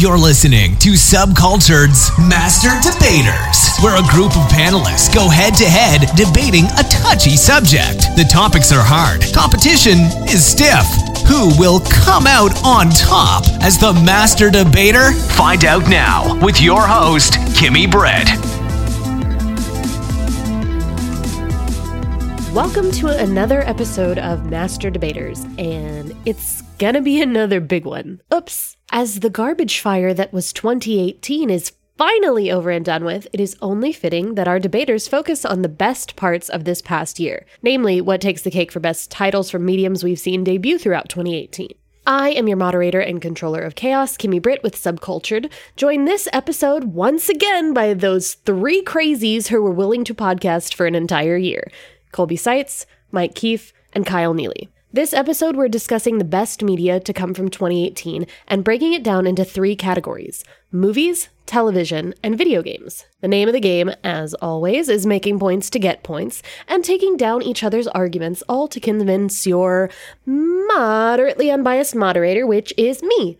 You're listening to Subcultured's Master Debaters, where a group of panelists go head-to-head debating a touchy subject. The topics are hard. Competition is stiff. Who will come out on top as the Master Debater? Find out now with your host, Kimmy Brett. Welcome to another episode of Master Debaters, and it's gonna be another big one. Oops. As the garbage fire that was 2018 is finally over and done with, it is only fitting that our debaters focus on the best parts of this past year, namely what takes the cake for best titles from mediums we've seen debut throughout 2018. I am your moderator and controller of chaos, Kimmy Britt with Subcultured, joined this episode once again by those three crazies who were willing to podcast for an entire year: Colby Seitz, Mike Keefe, and Kyle Neely. This episode, we're discussing the best media to come from 2018 and breaking it down into three categories: movies, television, and video games. The name of the game, as always, is making points to get points and taking down each other's arguments, all to convince your moderately unbiased moderator, which is me.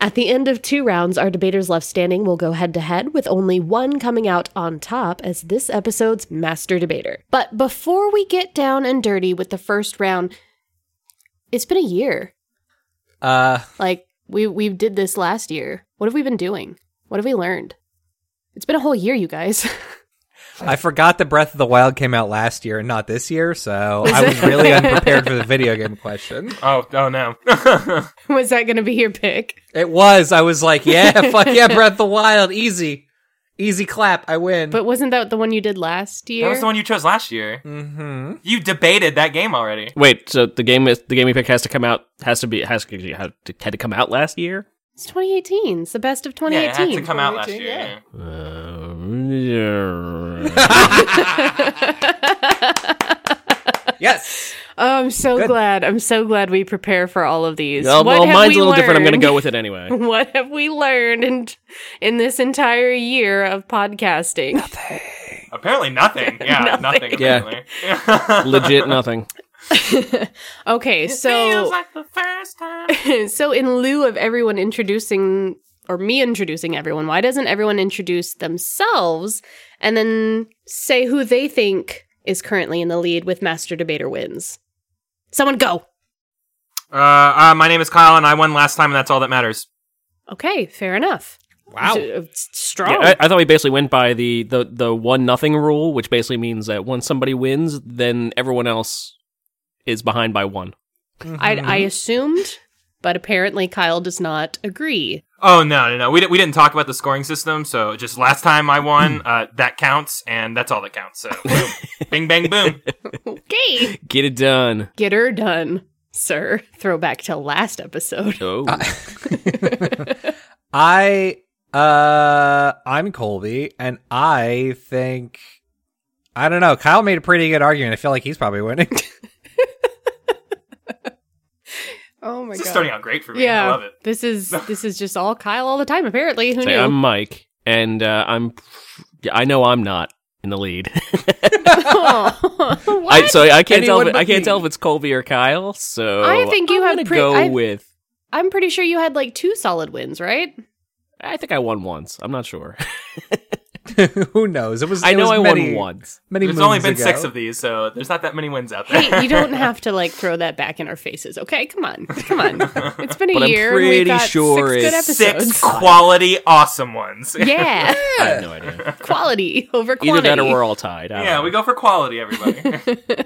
At the end of two rounds, our debaters left standing will go head-to-head, with only one coming out on top as this episode's Master Debater. But before we get down and dirty with the first round, it's been a year. We did this last year. What have we been doing? What have we learned? It's been a whole year, you guys. I forgot that Breath of the Wild came out last year and not this year, so I was really unprepared for the video game question. Oh no. Was that going to be your pick? It was. I was like, yeah, fuck yeah, Breath of the Wild. Easy. Easy clap. I win. But wasn't that the one you did last year? That was the one you chose last year. Mm-hmm. You debated that game already. Wait, so the game we pick had to come out last year? It's 2018. It's the best of 2018. Yeah, it had to come out last year. Yeah. Yes. Oh, I'm so glad. I'm so glad we prepare for all of these. Well, mine's a little different. I'm going to go with it anyway. What have we learned in this entire year of podcasting? Nothing. Apparently nothing. Yeah, nothing. Apparently. Yeah. Legit nothing. Okay, so it feels like the first time. So in lieu of everyone introducing, or me introducing everyone, why doesn't everyone introduce themselves and then say who they think is currently in the lead with Master Debater wins? Someone go. My name is Kyle, and I won last time, and that's all that matters. Okay, fair enough. Wow. Strong. Yeah, I thought we basically went by the 1-0 rule, which basically means that once somebody wins, then everyone else is behind by one. Mm-hmm. I assumed, but apparently Kyle does not agree. Oh, no. We didn't talk about the scoring system, so just last time I won, that counts, and that's all that counts. So, boom. Bing, bang, boom. Okay. Get it done. Get her done, sir. Throwback to last episode. Oh. I'm Colby, and I think, I don't know, Kyle made a pretty good argument. I feel like he's probably winning. Oh my god! This is starting out great for me. Yeah, I love it. This is just all Kyle all the time. Apparently, who knew? I'm Mike, and I know I'm not in the lead. Oh, I can't tell. I can't tell if it's Colby or Kyle. So I think you had I'm pretty sure you had like two solid wins, right? I think I won once. I'm not sure. Who knows? I won once. There's only been 6 of these, so there's not that many wins out there. Hey, you don't have to throw that back in our faces, okay? Come on. It's been a year. I'm pretty sure it's 6 quality awesome ones. Yeah. I have no idea. Quality over quantity. Either that or we're all tied. Yeah, we go for quality, everybody.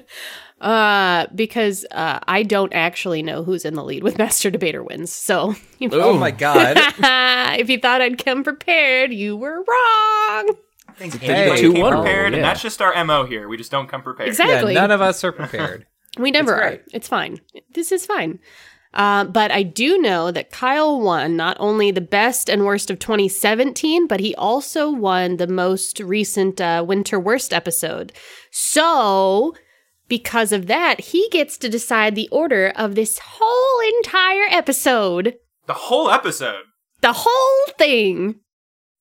Because I don't actually know who's in the lead with Master Debater wins, so... Oh my god. If you thought I'd come prepared, you were wrong! I think anybody came prepared, and that's just our MO here. We just don't come prepared. Exactly. Yeah, none of us are prepared. We never are. It's fine. This is fine. But I do know that Kyle won not only the best and worst of 2017, but he also won the most recent Winter Worst episode. So... because of that, he gets to decide the order of this whole entire episode. The whole episode? The whole thing.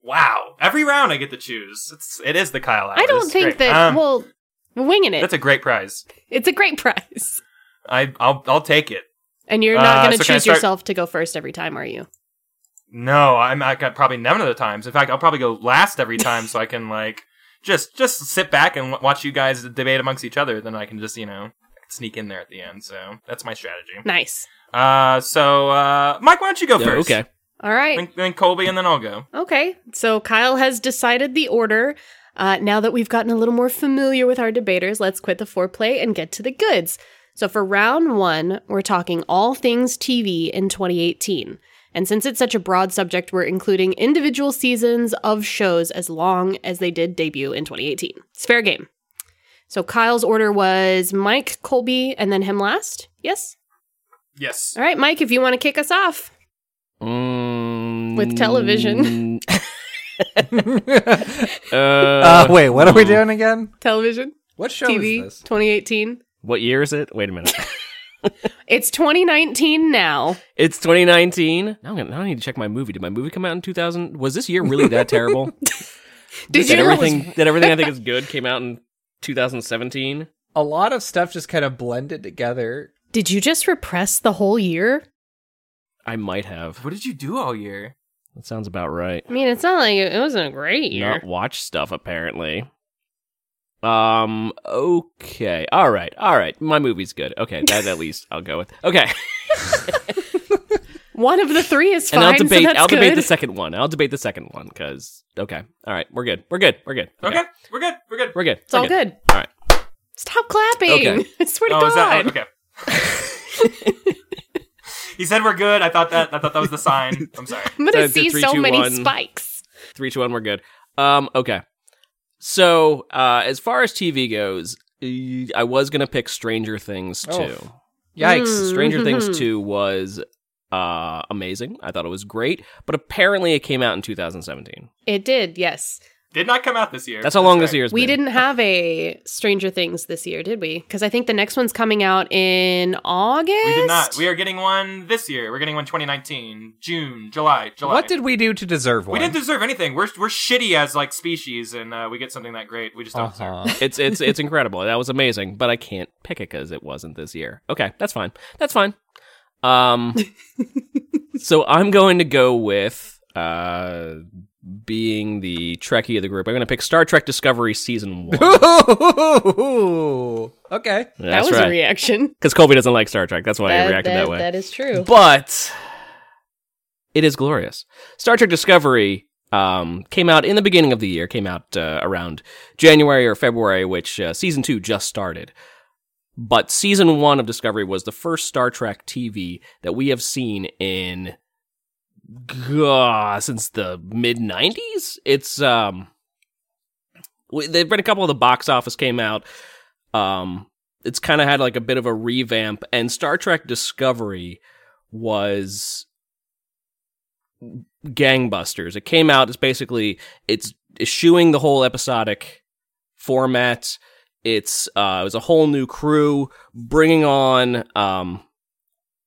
Wow. Every round I get to choose. It is the Kyle hour. I don't think we're winging it. That's a great prize. It's a great prize. I'll take it. And you're not going to choose yourself to go first every time, are you? No, I probably none of the times. In fact, I'll probably go last every time so I can, like, just sit back and watch you guys debate amongst each other. Then I can just, you know, sneak in there at the end. So that's my strategy. Nice. So, Mike, why don't you go first? Okay. All right. Then Colby, and then I'll go. Okay. So Kyle has decided the order. Now that we've gotten a little more familiar with our debaters, let's quit the foreplay and get to the goods. So for round one, we're talking all things TV in 2018. And since it's such a broad subject, we're including individual seasons of shows as long as they did debut in 2018. It's fair game. So Kyle's order was Mike, Colby, and then him last? Yes? Yes. All right, Mike, if you want to kick us off. With television. Wait, what are we doing again? Television. What show TV, is this? 2018. What year is it? Wait a minute. It's 2019 now. It's 2019? Now I need to check my movie. Did my movie come out in 2000? Was this year really that terrible? Did everything I think is good came out in 2017? A lot of stuff just kind of blended together. Did you just repress the whole year? I might have. What did you do all year? That sounds about right. I mean, it's not like it wasn't a great year. Not watch stuff, apparently. Okay. All right. My movie's good. Okay, that at least I'll go with. Okay. One of the three is fine, and I'll debate the second one. I'll debate the second one, because, okay. All right, we're good. Okay, we're good. It's all good. All right. Stop clapping. Okay. I swear to God. Okay. He said we're good. I thought that was the sign. I'm sorry. I'm gonna see three, so two, many one. Spikes. 3, 2, 1. We're good. Okay. So as far as TV goes, I was gonna pick Stranger Things 2. Oh. Yikes! Mm-hmm. Stranger Things 2 was amazing. I thought it was great, but apparently it came out in 2017. It did. Yes. Did not come out this year. That's how long this year's been. We didn't have a Stranger Things this year, did we? Because I think the next one's coming out in August? We did not. We are getting one this year. We're getting one 2019. June, July. What did we do to deserve one? We didn't deserve anything. We're shitty as, like, species, and we get something that great. We just don't deserve it. It's incredible. That was amazing, but I can't pick it because it wasn't this year. Okay, that's fine. So I'm going to go with... being the Trekkie of the group, I'm going to pick Star Trek Discovery Season 1. Ooh, okay. That was right. A reaction. Because Colby doesn't like Star Trek. That's why I reacted that way. That is true. But it is glorious. Star Trek Discovery came out in the beginning of the year, came out around January or February, which Season 2 just started. But Season 1 of Discovery was the first Star Trek TV that we have seen in... since the mid-90s. It's there've been a couple of the box office came out. It's kind of had like a bit of a revamp, and Star Trek Discovery was gangbusters. It came out, it's eschewing the whole episodic format. It's it was a whole new crew, bringing on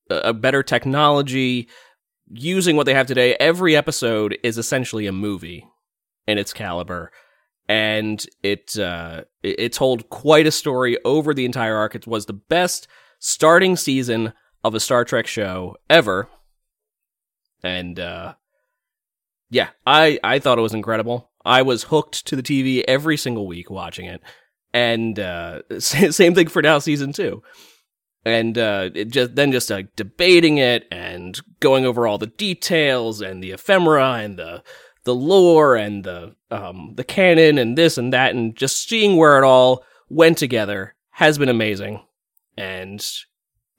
a better technology. Using what they have today, every episode is essentially a movie in its caliber, and it told quite a story over the entire arc. It was the best starting season of a Star Trek show ever, and I thought it was incredible. I was hooked to the TV every single week watching it, and same thing for now, Season 2. And just debating it and going over all the details and the ephemera and the lore and the canon and this and that, and just seeing where it all went together has been amazing. And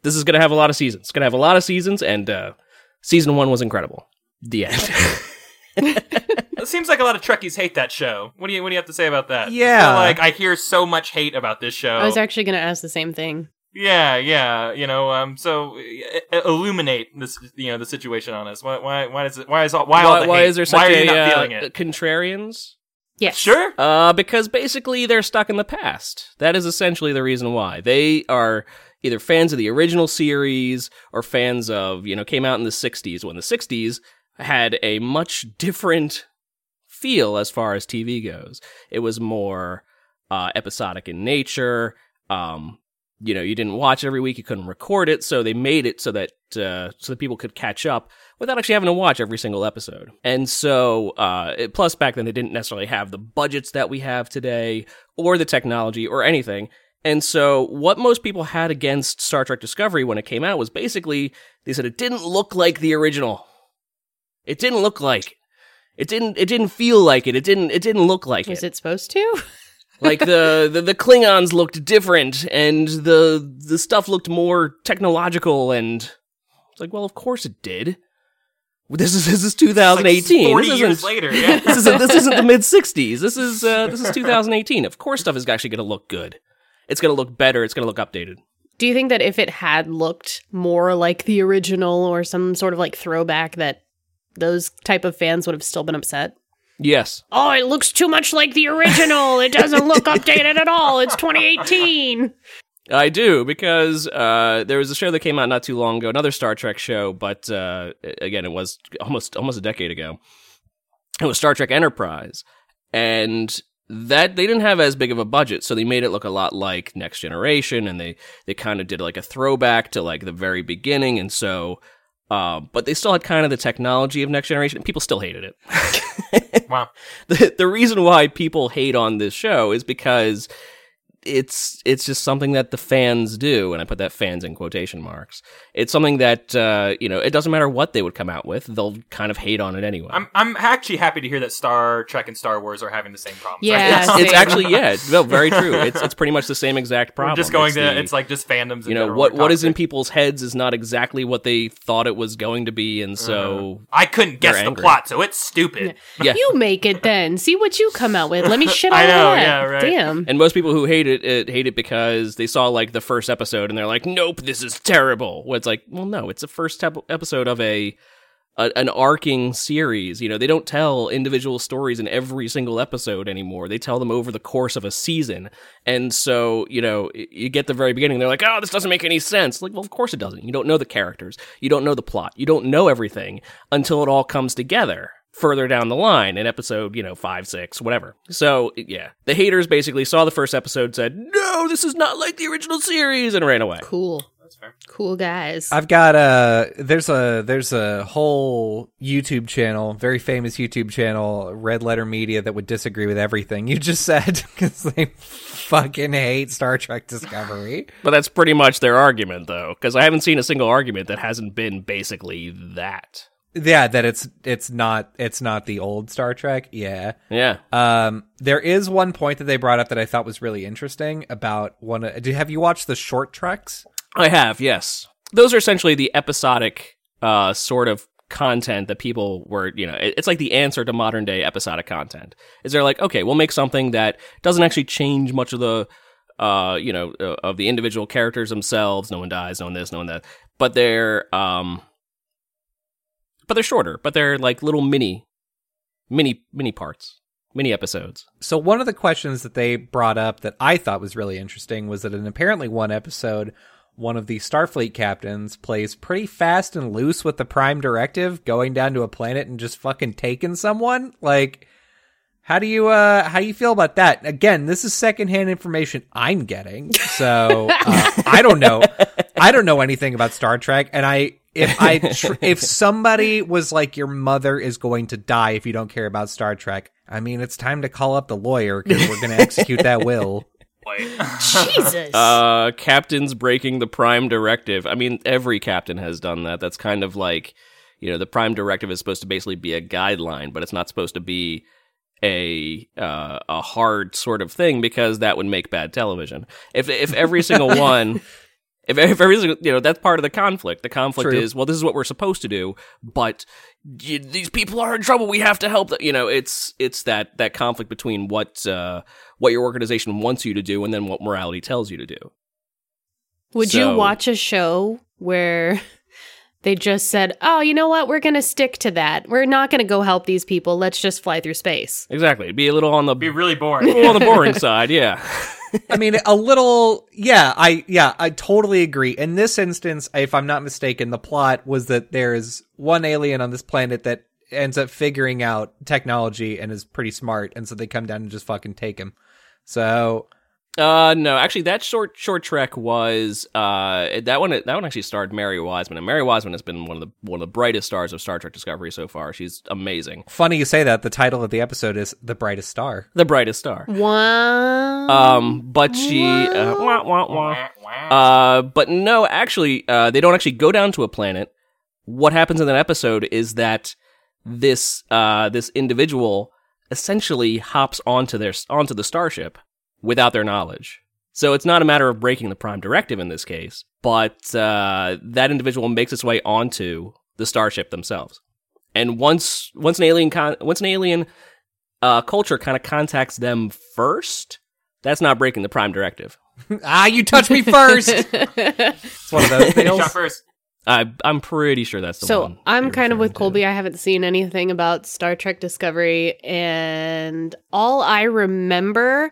this is going to have a lot of seasons. It's going to have a lot of seasons, and Season 1 was incredible. The end. It seems like a lot of Trekkies hate that show. What do you have to say about that? Yeah. I hear so much hate about this show. I was actually going to ask the same thing. Yeah, you know, so illuminate this, you know, the situation on us. Why is there such a contrarians? Yes. Sure. Because basically they're stuck in the past. That is essentially the reason why. They are either fans of the original series or fans of, you know, came out in the 60s, when the 60s had a much different feel as far as TV goes. It was more episodic in nature. you know, you didn't watch it every week, you couldn't record it, so they made it so that people could catch up without actually having to watch every single episode. And so, plus back then they didn't necessarily have the budgets that we have today, or the technology, or anything. And so what most people had against Star Trek Discovery when it came out was basically, they said it didn't look like the original. It didn't look like it. It didn't feel like it. It didn't look like it. Was it supposed to? Like the Klingons looked different, and the stuff looked more technological, and it's like, well, of course it did. This is 2018. Like 40 years later, yeah. This isn't the mid 60s. This is 2018. Of course, stuff is actually going to look good. It's going to look better. It's going to look updated. Do you think that if it had looked more like the original or some sort of like throwback, that those type of fans would have still been upset? Yes. Oh, it looks too much like the original. It doesn't look updated at all. It's 2018. I do, because there was a show that came out not too long ago, another Star Trek show, but again, it was almost a decade ago. It was Star Trek Enterprise, and that they didn't have as big of a budget, so they made it look a lot like Next Generation, and they kind of did like a throwback to like the very beginning, and so... but they still had kind of the technology of Next Generation, and people still hated it. Wow. The reason why people hate on this show is because it's just something that the fans do, and I put that fans in quotation marks. It's something that, you know, it doesn't matter what they would come out with, they'll kind of hate on it anyway. I'm actually happy to hear that Star Trek and Star Wars are having the same problems. Yeah, it's actually, yeah, no, very true. It's pretty much the same exact problem. We're just going it's like just fandoms. You know, what is in people's heads is not exactly what they thought it was going to be, and so... I couldn't guess the plot, so it's stupid. Yeah. You make it then. See what you come out with. Let me shit on that. I know, yeah, right. Damn. And most people who hate it because they saw like the first episode and they're like, nope, this is terrible. Well, it's like, well, no, it's the first episode of an arcing series. You know, they don't tell individual stories in every single episode anymore. They tell them over the course of a season. And so, you know, you get the very beginning, they're like, oh, this doesn't make any sense. Like, well, of course it doesn't. You don't know the characters. You don't know the plot. You don't know everything until it all comes together further down the line in episode, 5, 6, whatever. So, yeah. The haters basically saw the first episode, said, no, this is not like the original series, and ran away. Cool. That's fair. Cool guys. I've got there's a whole YouTube channel, very famous YouTube channel, Red Letter Media, that would disagree with everything you just said, because they fucking hate Star Trek Discovery. But that's pretty much their argument, though, because I haven't seen a single argument that hasn't been basically that. Yeah, that it's not the old Star Trek. Yeah. Yeah. There is one point that they brought up that I thought was really interesting about have you watched the short treks? I have, yes. Those are essentially the episodic sort of content that people were, it's like the answer to modern day episodic content. Is they're like, okay, we'll make something that doesn't actually change much of the of the individual characters themselves. No one dies, no one this, no one that. But they're shorter, but they're like little mini parts, mini episodes. So one of the questions that they brought up that I thought was really interesting was that in apparently one episode, one of the Starfleet captains plays pretty fast and loose with the Prime Directive, going down to a planet and just fucking taking someone. Like, how do you feel about that? Again, this is secondhand information I'm getting, so I don't know. I don't know anything about Star Trek, and if somebody was like, your mother is going to die if you don't care about Star Trek, I mean, it's time to call up the lawyer because we're going to execute that will. Jesus. Captains breaking the Prime Directive. I mean, every captain has done that. That's kind of like, the Prime Directive is supposed to basically be a guideline, but it's not supposed to be a hard sort of thing, because that would make bad television. If every single one... If everything, that's part of the conflict. The conflict True. Is, well, this is what we're supposed to do, but these people are in trouble. We have to help them. It's that conflict between what your organization wants you to do and then what morality tells you to do. Would you watch a show where they just said, oh, you know what? We're going to stick to that. We're not going to go help these people. Let's just fly through space. Exactly. It'd be a little on the... Be really boring. On the boring side, yeah. I mean, a little, I totally agree. In this instance, if I'm not mistaken, the plot was that there is one alien on this planet that ends up figuring out technology and is pretty smart, and so they come down and just fucking take him. So No, actually, that short trek was that one actually starred Mary Wiseman, and Mary Wiseman has been one of the brightest stars of Star Trek Discovery so far. She's amazing. Funny you say that. The title of the episode is "The Brightest Star." The brightest star. Wow. But she. Wow. But no, actually, they don't actually go down to a planet. What happens in that episode is that this individual essentially hops onto the starship without their knowledge. So it's not a matter of breaking the Prime Directive in this case, but that individual makes its way onto the starship themselves. And once an alien culture kind of contacts them first, that's not breaking the Prime Directive. You touch me first! It's one of those things. Shot first. I'm pretty sure that's the one. So I'm kind of with Colby. I haven't seen anything about Star Trek Discovery, and all I remember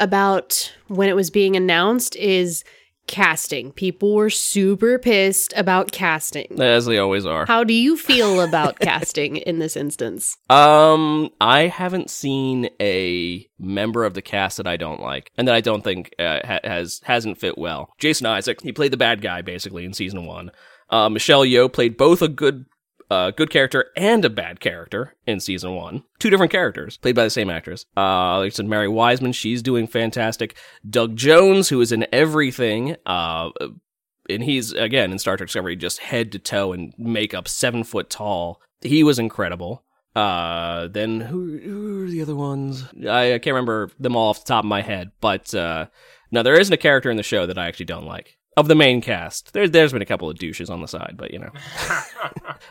about when it was being announced is casting. People were super pissed about casting. As they always are. How do you feel about casting in this instance? I haven't seen a member of the cast that I don't like and that I don't think hasn't fit well. Jason Isaacs, he played the bad guy basically in season 1. Michelle Yeoh played both a good character and a bad character in season 1. Two different characters played by the same actress. Like I said, Mary Wiseman, she's doing fantastic. Doug Jones, who is in everything, and he's, again, in Star Trek Discovery, just head to toe and makeup, 7 foot tall. He was incredible. Then who are the other ones? I can't remember them all off the top of my head, but no, there isn't a character in the show that I actually don't like. Of the main cast, there's been a couple of douches on the side, but you know.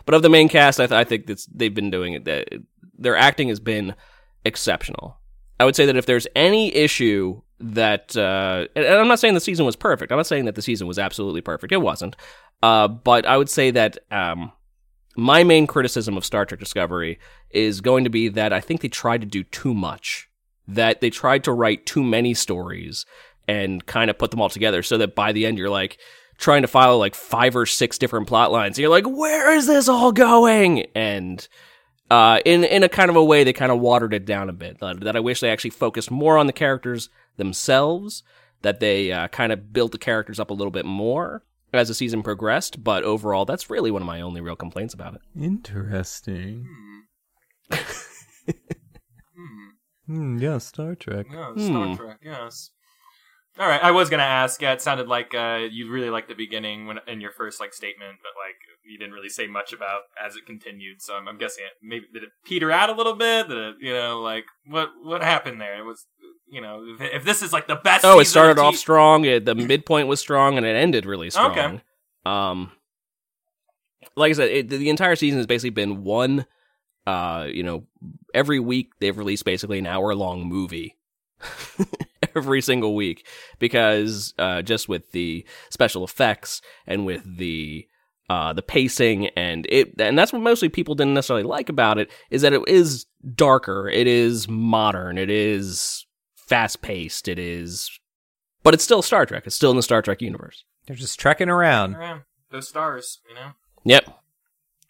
But of the main cast, I think that they've been doing it. That their acting has been exceptional. I would say that if there's any issue that, and I'm not saying the season was perfect. I'm not saying that the season was absolutely perfect. It wasn't. But I would say that my main criticism of Star Trek Discovery is going to be that I think they tried to do too much. That they tried to write too many stories and kind of put them all together so that by the end you're like trying to follow like 5 or 6 different plot lines. And you're like, where is this all going? And in a kind of a way, they kind of watered it down a bit. That I wish they actually focused more on the characters themselves, that they kind of built the characters up a little bit more as the season progressed. But overall, that's really one of my only real complaints about it. Interesting. Yeah, Star Trek. Yeah, Star Trek, yes. All right, I was gonna ask. Yeah, it sounded like you really liked the beginning in your first statement, but you didn't really say much about as it continued. So I'm guessing did it peter out a little bit? Did it, what happened there? It was if this is the best. Oh, it started off strong. The midpoint was strong, and it ended really strong. Okay. Like I said, the entire season has basically been one. Every week they've released basically an hour-long movie. Every single week, because just with the special effects and with the pacing and that's what mostly people didn't necessarily like about it, is that it is darker, it is modern, it is fast paced, but it's still Star Trek. It's still in the Star Trek universe. They're just trekking around. Those stars, Yep.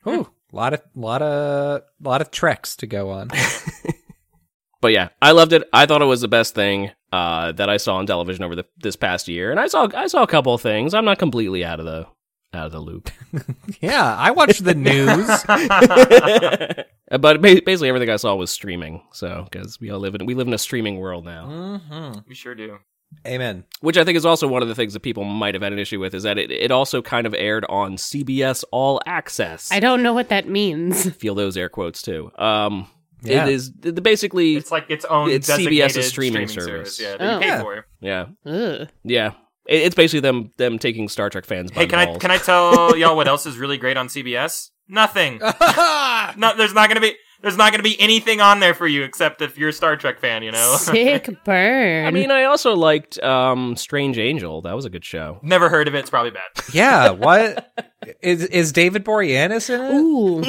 Ooh, lot of treks to go on. But yeah, I loved it. I thought it was the best thing that I saw on television over this past year, and I saw a couple of things. I'm not completely out of the loop. Yeah, I watched the news, but basically everything I saw was streaming. So because we live in a streaming world now, mm-hmm. We sure do. Amen. Which I think is also one of the things that people might have had an issue with, is that it also kind of aired on CBS All Access. I don't know what that means. Feel those air quotes too. Yeah. It is basically it's like its own. It's CBS's streaming service. Yeah, that you pay for. Yeah, yeah. It's basically them taking Star Trek fans. Hey, can I tell y'all what else is really great on CBS? Nothing. No, there's not gonna be anything on there for you except if you're a Star Trek fan. Sick burn. I mean, I also liked Strange Angel. That was a good show. Never heard of it. It's probably bad. Yeah. What is David Boreanaz in it? Ooh.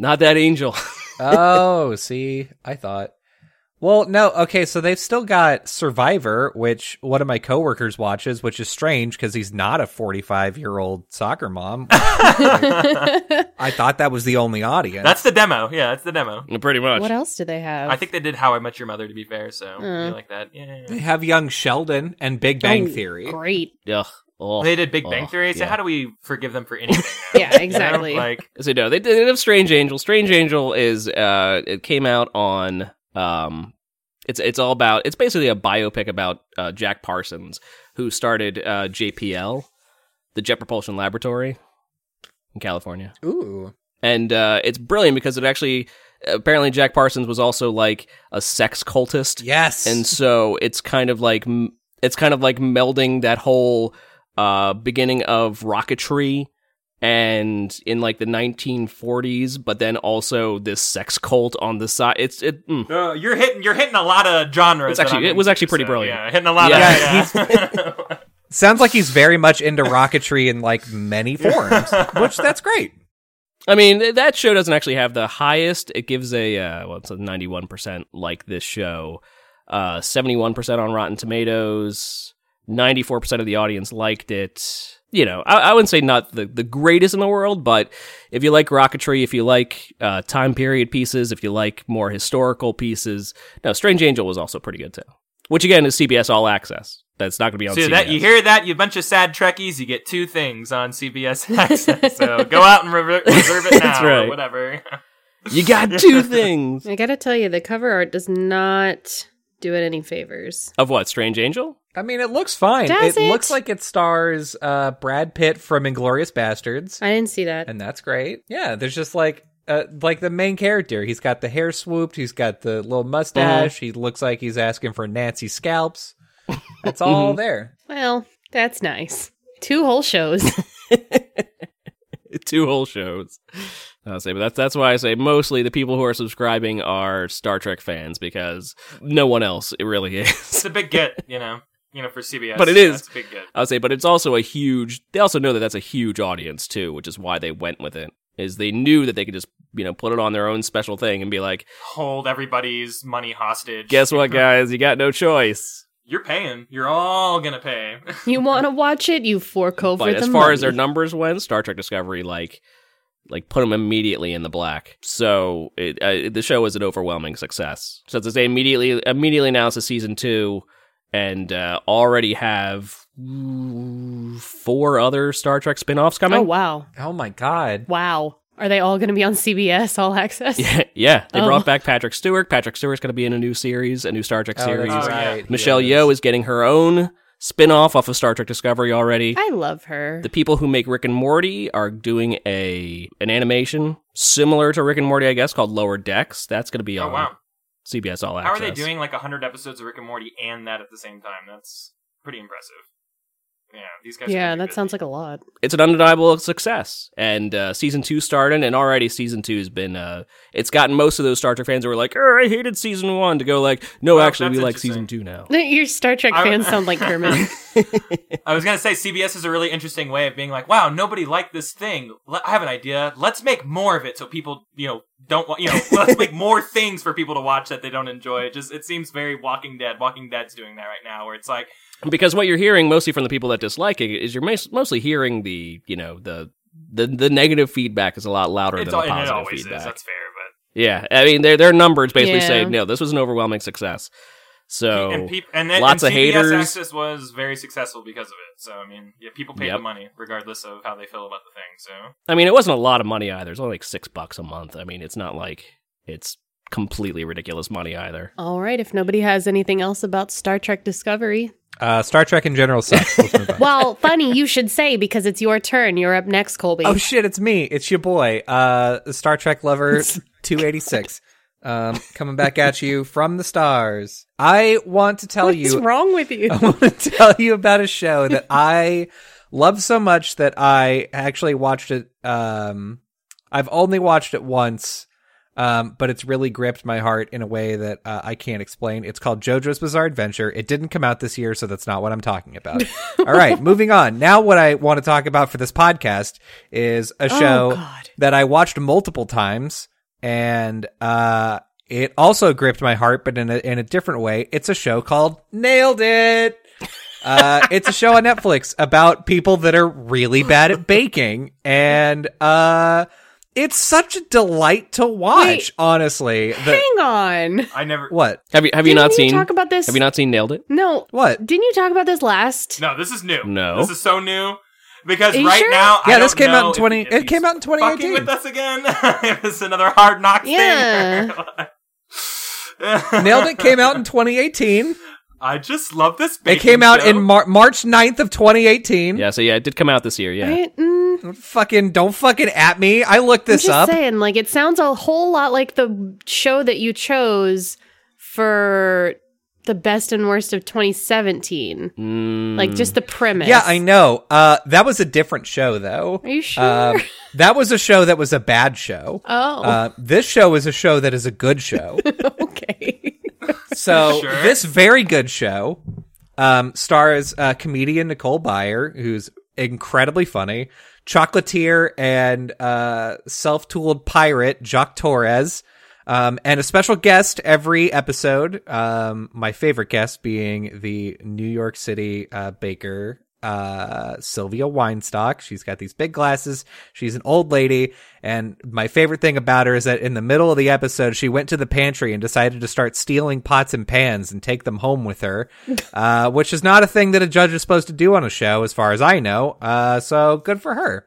Not that angel. Oh, see, I thought. Well, no, okay, so they've still got Survivor, which one of my coworkers watches, which is strange because he's not a 45-year-old soccer mom. I thought that was the only audience. That's the demo. Yeah, that's the demo. Well, pretty much. What else do they have? I think they did How I Met Your Mother, to be fair, so you like that. Yeah. They have Young Sheldon and Big Bang Theory. Great. Ugh. Oh, they did Big Bang Theory, so how do we forgive them for anything? Yeah, exactly. So no, they did have Strange Angel. Strange Angel is it came out on it's all about, it's basically a biopic about Jack Parsons, who started JPL, the Jet Propulsion Laboratory in California. Ooh. And it's brilliant because it actually, apparently Jack Parsons was also like a sex cultist. Yes. And so it's kind of like melding that whole beginning of rocketry and in like the 1940s, but then also this sex cult on the side. You're hitting a lot of genres. It was actually pretty brilliant. Yeah, hitting a lot of. Yeah. Sounds like he's very much into rocketry in like many forms, which that's great. I mean, that show doesn't actually have the highest. It gives it's a 91% like this show, 71% on Rotten Tomatoes. 94% of the audience liked it. You know, I wouldn't say not the greatest in the world, but if you like rocketry, if you like time period pieces, if you like more historical pieces, no, Strange Angel was also pretty good too. Which again is CBS All Access. That's not going to be on CBS. That, you hear that, you bunch of sad Trekkies, you get two things on CBS Access. So go out and reserve it now. That's right. Or whatever. You got two things. I got to tell you, the cover art does not do it any favors. Of what, Strange Angel? I mean, it looks fine. It looks like it stars Brad Pitt from Inglourious Bastards. I didn't see that. And that's great. Yeah, there's just like the main character. He's got the hair swooped. He's got the little mustache. Mm-hmm. He looks like he's asking for Nazi scalps. That's all there. Well, that's nice. Two whole shows. Two whole shows. I'll say, but that's why I say mostly the people who are subscribing are Star Trek fans, because no one else, it really is. It's a big get, you know, for CBS. But it is. That's a big get. I'll say, but it's also they also know that that's a huge audience too, which is why they went with it, is they knew that they could just, put it on their own special thing and be like, hold everybody's money hostage. Guess what, guys? You got no choice. You're paying. You're all going to pay. You want to watch it? You fork over the money. As far as their numbers went, Star Trek Discovery, like put them immediately in the black. So the show is an overwhelming success. So as they immediately announced a season 2 and already have 4 other Star Trek spinoffs coming. Oh, wow. Oh, my God. Wow. Are they all going to be on CBS All Access? Yeah. They brought back Patrick Stewart. Patrick Stewart's going to be in a new Star Trek series. Right. Michelle Yeoh is getting her own spin-off off of Star Trek Discovery already. I love her. The people who make Rick and Morty are doing an animation similar to Rick and Morty, I guess, called Lower Decks. That's going to be on CBS All Access. How are they doing like 100 episodes of Rick and Morty and that at the same time? That's pretty impressive. Yeah, these guys. Yeah, that sounds like a lot. It's an undeniable success, and season 2 started, and already season 2 has been. It's gotten most of those Star Trek fans who were like, "Oh, I hated season 1," to go like, "No, actually, we like season 2 now." Your Star Trek fans sound like Kermit. I was gonna say CBS is a really interesting way of being like, "Wow, nobody liked this thing. I have an idea. Let's make more of it so people, let's make more things for people to watch that they don't enjoy." It seems very Walking Dead. Walking Dead's doing that right now, where it's like. Because what you're hearing mostly from the people that dislike it is you're mostly hearing the negative feedback is a lot louder than the positive feedback. Is, that's fair, but yeah, I mean their numbers basically say no, this was an overwhelming success. So lots of haters. CBS Access was very successful because of it. So I mean, yeah, people paid the money regardless of how they feel about the thing. So I mean, it wasn't a lot of money either. It's only like $6 a month. I mean, it's not like it's completely ridiculous money either. All right, if nobody has anything else about Star Trek Discovery. Star Trek in general sucks. Well, funny you should say, because it's your turn. You're up next, Colby. Oh, shit, it's me. It's your boy, Star Trek lover 286. Coming back at you from the stars. I want to tell you... What's wrong with you? I want to tell you about a show that I love so much that I actually watched it... I've only watched it once, but it's really gripped my heart in a way that I can't explain. It's called JoJo's Bizarre Adventure. It didn't come out this year, so that's not what I'm talking about. All right, moving on. Now what I want to talk about for this podcast is a show that I watched multiple times, and It also gripped my heart, but in a different way. It's a show called Nailed It. It's a show on Netflix about people that are really bad at baking, and it's such a delight to watch. Wait, honestly, hang on. I never. What have you not seen? Talk about this. Have you not seen Nailed It? No. What didn't you talk about this last? No, this is new. No, this is so new. Because right sure? now, yeah, I this came out in 20. If it came out in 2018. Fucking with us again. It was another Hard Knock thing. Nailed It came out in 2018. I just love this. It came out in March 9th of 2018. Yeah, so yeah, it did come out this year. Yeah, right? Don't fucking at me. I looked this I'm just up. Saying, like, it sounds a whole lot like the show that you chose for the best and worst of 2017. Like, just the premise. Yeah, I know. That was a different show, though. Are you sure? That was a show that was a bad show. Oh, this show is a show that is a good show. Okay. So sure. This very good show stars comedian Nicole Byer, who's incredibly funny, chocolatier and self-tooled pirate Jacques Torres, and a special guest every episode, my favorite guest being the New York City baker, Sylvia Weinstock. She's got these big glasses. She's an old lady, and my favorite thing about her is that in the middle of the episode, she went to the pantry and decided to start stealing pots and pans and take them home with her, which is not a thing that a judge is supposed to do on a show, as far as I know. So good for her.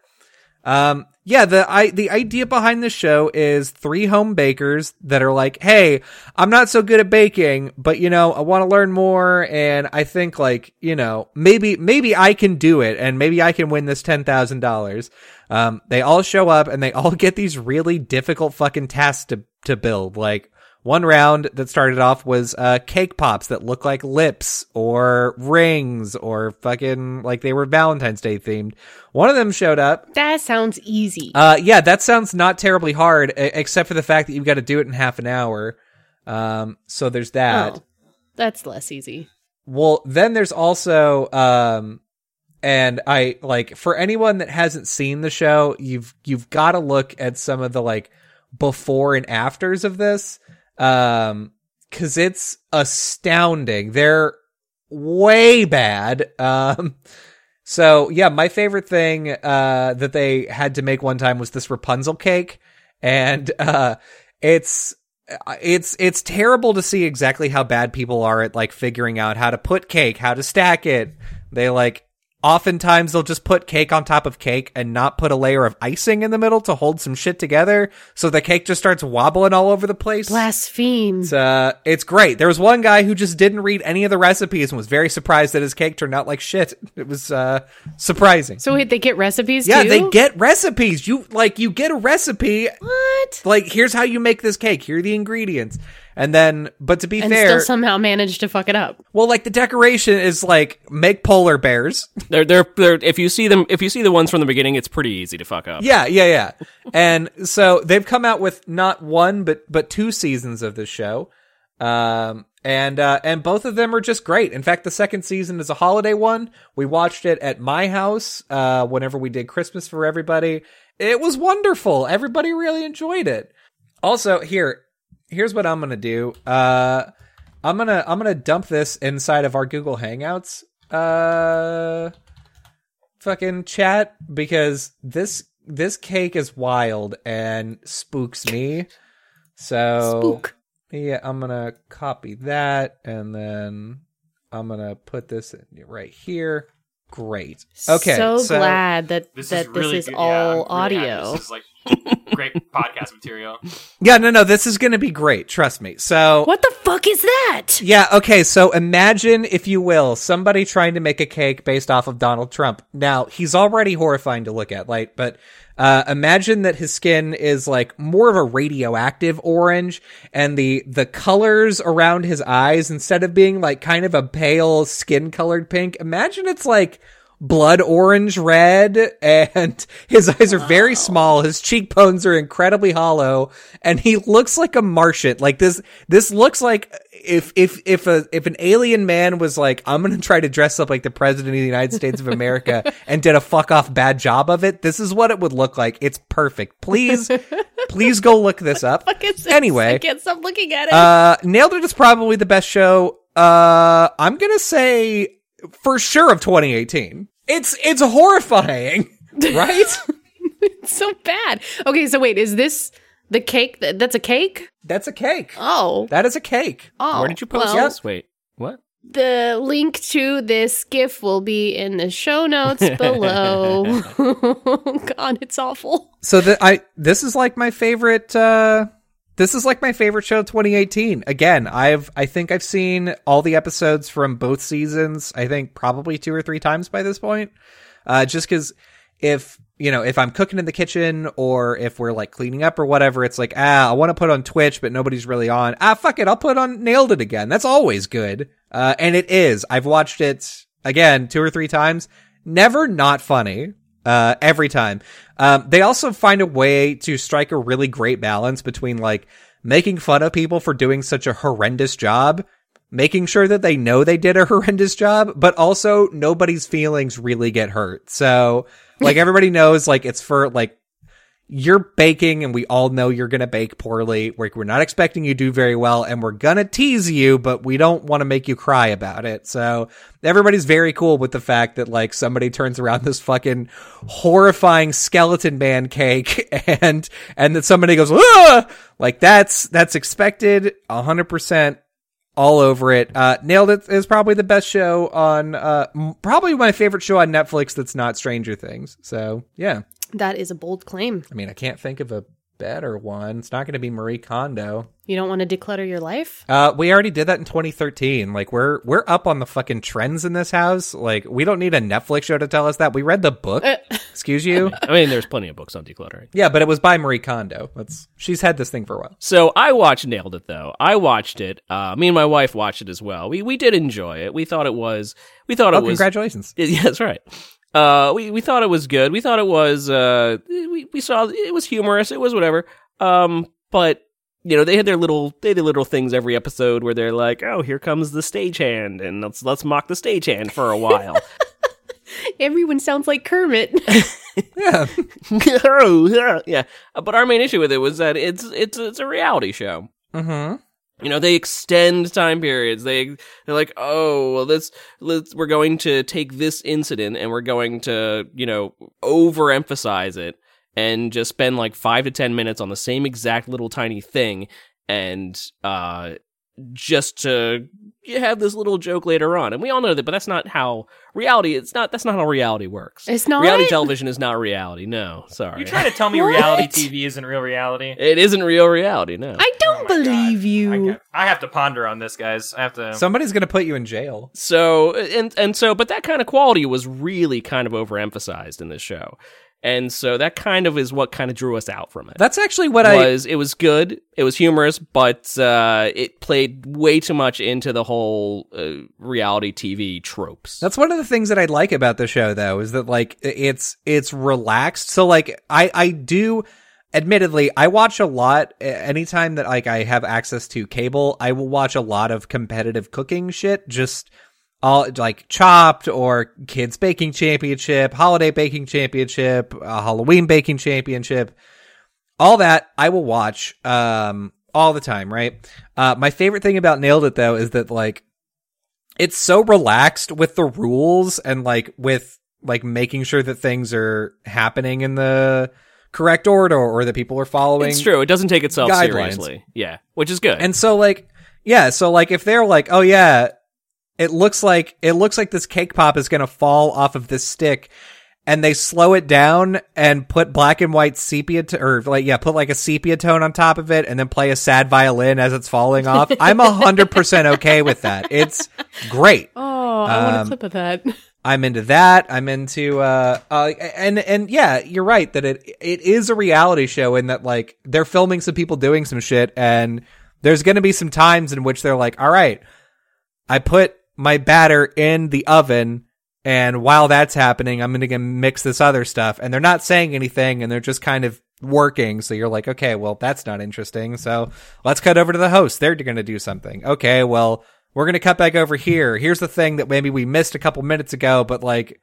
Yeah, the idea behind this show is three home bakers that are like, hey, I'm not so good at baking, but, you know, I want to learn more. And I think, like, you know, maybe I can do it, and maybe I can win this $10,000. They all show up and they all get these really difficult fucking tasks to build. Like, one round that started off was cake pops that look like lips or rings or fucking like they were Valentine's Day themed. One of them showed up. That sounds easy. Yeah, that sounds not terribly hard, except for the fact that you've got to do it in half an hour. So there's that. Oh, that's less easy. Well, then there's also... and I, like, for anyone that hasn't seen the show, you've got to look at some of the, like, before and afters of this. 'Cause it's astounding. They're way bad. So yeah, my favorite thing, that they had to make one time was this Rapunzel cake. And, it's terrible to see exactly how bad people are at, like, figuring out how to put cake, how to stack it. They, like, oftentimes they'll just put cake on top of cake and not put a layer of icing in the middle to hold some shit together, so the cake just starts wobbling all over the place. Blaspheme. It's great. There was one guy who just didn't read any of the recipes and was very surprised that his cake turned out like shit. It was surprising. So wait, they get recipes too? Yeah, they get recipes. You get a recipe. What? Like, here's how you make this cake. Here are the ingredients. And then, but to be fair, still somehow managed to fuck it up. Well, like, the decoration is like, make polar bears. They're if you see the ones from the beginning, it's pretty easy to fuck up. Yeah. And so they've come out with not one but two seasons of this show, and both of them are just great. In fact, the second season is a holiday one. We watched it at my house whenever we did Christmas for everybody. It was wonderful. Everybody really enjoyed it. Also, Here's what I'm going to do. I'm going to dump this inside of our Google Hangouts fucking chat, because this cake is wild and spooks me. So spook. Yeah, I'm going to copy that, and then I'm going to put this in right here. Great. Okay. So glad that this is really good, all audio. Yeah, this is like great podcast material. Yeah, no, this is going to be great. Trust me. So what the fuck is that? Yeah. Okay. So imagine, if you will, somebody trying to make a cake based off of Donald Trump. Now, he's already horrifying to look at, like, but imagine that his skin is, like, more of a radioactive orange, and the colors around his eyes, instead of being, like, kind of a pale skin colored pink, imagine it's like blood orange red, and his eyes are very small, his cheekbones are incredibly hollow, and he looks like a Martian. Like, this looks like if an alien man was like, I'm going to try to dress up like the president of the United States of America and did a fuck off bad job of it, this is what it would look like. It's perfect. Please go look this up. What the fuck is this? Anyway, I can't stop looking at it. Nailed It is probably the best show. I'm going to say for sure of 2018. It's horrifying, right? It's so bad. Okay, so wait, is this the cake? That's a cake? That's a cake. Oh. That is a cake. Oh. Where did you post this? Wait, what? The link to this GIF will be in the show notes below. God, it's awful. So this is like my favorite show of 2018. Again, I think I've seen all the episodes from both seasons, I think probably 2 or 3 times by this point. Just because if I'm cooking in the kitchen or if we're like cleaning up or whatever, it's like, I want to put on Twitch, but nobody's really on. Fuck it. I'll put on Nailed It again. That's always good. And it is. I've watched it again 2 or 3 times. Never not funny. Every time. They also find a way to strike a really great balance between like making fun of people for doing such a horrendous job, making sure that they know they did a horrendous job, but also nobody's feelings really get hurt. So, like, everybody knows, like, it's for, like, you're baking and we all know you're going to bake poorly. We're not expecting you to do very well and we're going to tease you, but we don't want to make you cry about it. So everybody's very cool with the fact that, like, somebody turns around this fucking horrifying skeleton man cake and then somebody goes, ah! Like, that's expected. 100%. All over it. Nailed It is probably the best show on, probably my favorite show on Netflix that's not Stranger Things. So, yeah. That is a bold claim. I mean, I can't think of a better one. It's not going to be Marie Kondo. You don't want to declutter your life? We already did that in 2013. Like, we're up on the fucking trends in this house. Like, we don't need a Netflix show to tell us that. We read the book. Excuse you. I mean, there's plenty of books on decluttering. Yeah, but it was by Marie Kondo. She's had this thing for a while. So I watched Nailed It, though. I watched it. Me and my wife watched it as well. We did enjoy it. We thought it was... congratulations. Yeah, that's right. We thought it was good. We thought it was, we saw it was humorous. It was whatever. But you know, they did little things every episode where they're like, oh, here comes the stagehand and let's mock the stagehand for a while. Everyone sounds like Kermit. Yeah. Yeah. But our main issue with it was that it's a reality show. Mm-hmm. You know, they extend time periods. They're like, oh, well, we're going to take this incident and we're going to, you know, overemphasize it and just spend like 5 to 10 minutes on the same exact little tiny thing and just to have this little joke later on. And we all know that, but that's not how reality, that's not how reality works. It's not? Reality television is not reality, no, sorry. You're trying to tell me reality TV isn't real reality? It isn't real reality, no. I don't believe you. I have to ponder on this, guys. Somebody's going to put you in jail. So, but that kind of quality was really kind of overemphasized in this show. And so that kind of is what kind of drew us out from it. That's actually what it was good. It was humorous, but it played way too much into the whole reality TV tropes. That's one of the things that I like about the show, though, is that, like, it's relaxed. So, like, I do, admittedly, I watch a lot. Anytime that, like, I have access to cable, I will watch a lot of competitive cooking shit, just... all like Chopped or Kids Baking Championship, Holiday Baking Championship, Halloween Baking Championship, all that I will watch all the time, right? My favorite thing about Nailed It, though, is that, like, it's so relaxed with the rules and, like, with, like, making sure that things are happening in the correct order or that people are following. It's true. It doesn't take itself seriously. Yeah, which is good. And so, like, yeah, so, like, if they're like, oh, yeah, It looks like this cake pop is going to fall off of this stick, and they slow it down and put black and white sepia put like a sepia tone on top of it, and then play a sad violin as it's falling off. I'm 100% okay with that. It's great. Oh, I want a clip of that. I'm into that. I'm into and yeah, you're right that it is a reality show in that, like, they're filming some people doing some shit, and there's going to be some times in which they're like, all right, I put my batter in the oven, and while that's happening, I'm going to mix this other stuff. And they're not saying anything, and they're just kind of working, so you're like, okay, well, that's not interesting, so let's cut over to the host. They're going to do something. Okay, well, we're going to cut back over here. Here's the thing that maybe we missed a couple minutes ago, but, like,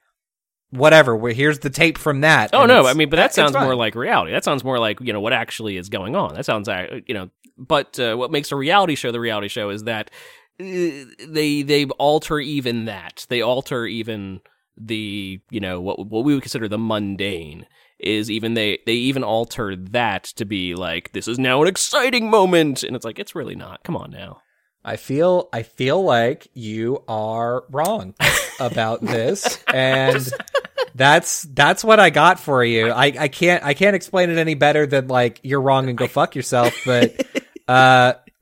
whatever. Here's the tape from that. Oh, no, I mean, but that sounds more like reality. That sounds more like, you know, what actually is going on. That sounds, you know, but what makes a reality show the reality show is that they alter even that. They alter even the, you know, what we would consider the mundane is even they even alter that to be like, this is now an exciting moment. And it's like, it's really not. Come on now. I feel like you are wrong about this. And that's what I got for you. I can't explain it any better than like, you're wrong and go fuck yourself. But,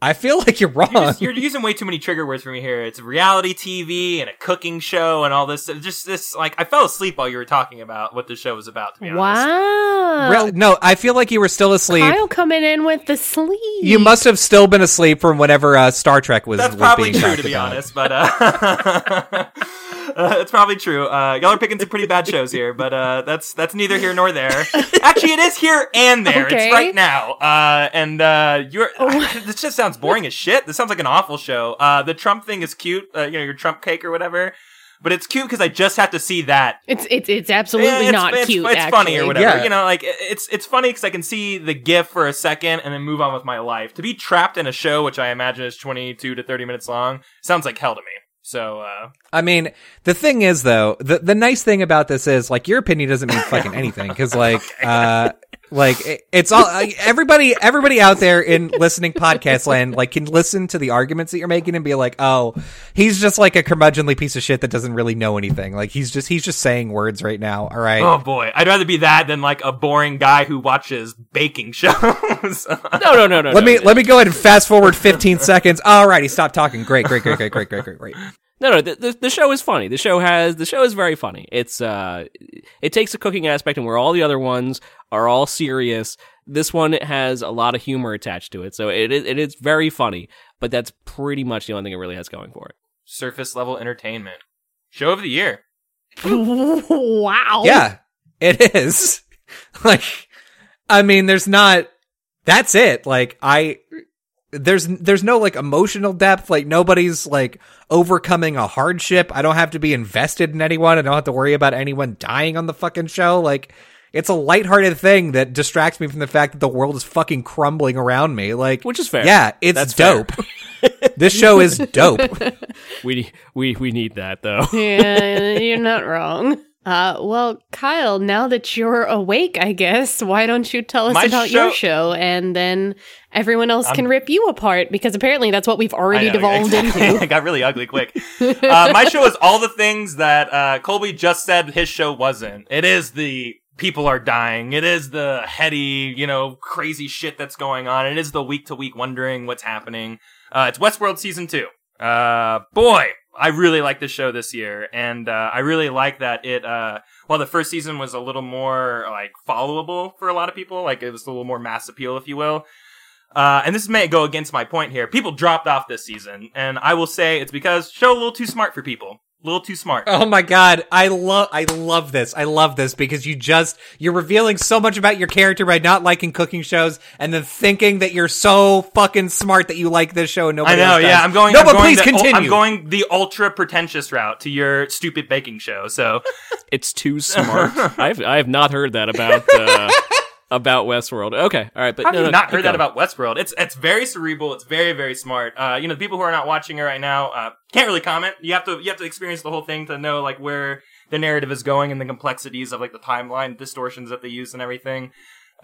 I feel like you're wrong. You're using way too many trigger words for me here. It's reality TV and a cooking show and all this. Just this, like, I fell asleep while you were talking about what the show was about, to be honest. Wow. No, I feel like you were still asleep. Kyle coming in with the sleep. You must have still been asleep from whenever Star Trek was being talked about. That's probably true, to be honest, but it's probably true. Y'all are picking some pretty bad shows here, but that's neither here nor there. Actually, it is here and there. Okay. It's right now. This just sounds boring as shit. This sounds like an awful show. The Trump thing is cute. You know, your Trump cake or whatever. But it's cute because I just have to see that. It's absolutely not cute. It's funny or whatever. Yeah. You know, like it's funny because I can see the gif for a second and then move on with my life. To be trapped in a show, which I imagine is 22 to 30 minutes long, sounds like hell to me. So, I mean, the thing is, though, the nice thing about this is, like, your opinion doesn't mean fucking anything, because, like, it's all, everybody out there in listening podcast land, like, can listen to the arguments that you're making and be like, oh, he's just, like, a curmudgeonly piece of shit that doesn't really know anything. Like, he's just saying words right now, all right? Oh, boy. I'd rather be that than, like, a boring guy who watches baking shows. No. Let me go ahead and fast forward 15 seconds. All right, he stopped talking. Great. No. The show is funny. The show is very funny. It's it takes a cooking aspect, and where all the other ones are all serious, this one has a lot of humor attached to it. So it is very funny. But that's pretty much the only thing it really has going for it. Surface level entertainment. Show of the year. Wow. Yeah, it is. Like, I mean, there's not. That's it. Like there's no like emotional depth. Like nobody's like overcoming a hardship. I don't have to be invested in anyone. I don't have to worry about anyone dying on the fucking show. Like it's a lighthearted thing that distracts me from the fact that the world is fucking crumbling around me. Like, which is fair. Yeah, it's that's dope. This show is dope. We need that though. Yeah, you're not wrong. Well, Kyle, now that you're awake, I guess, why don't you tell us your show, and then everyone else can rip you apart, because apparently that's what we've already devolved into. It got really ugly quick. My show is all the things that Colby just said his show wasn't. It is the people are dying. It is the heady, you know, crazy shit that's going on. It is the week-to-week wondering what's happening. It's Westworld Season 2. Boy! I really like this show this year, and I really like that it, while the first season was a little more, like, followable for a lot of people, like, it was a little more mass appeal, if you will, and this may go against my point here, people dropped off this season, and I will say it's because show a little too smart for people. A little too smart. Oh my god, I love this because you're revealing so much about your character by not liking cooking shows and then thinking that you're so fucking smart that you like this show and nobody else does. I know, yeah, I'm going, please continue. I'm going the ultra pretentious route to your stupid baking show. So it's too smart. I have not heard that about Westworld. Okay, all right, but I've not heard that about Westworld. It's very cerebral. It's very, very smart. You know, the people who are not watching it right now can't really comment. You have to experience the whole thing to know like where the narrative is going and the complexities of like the timeline distortions that they use and everything.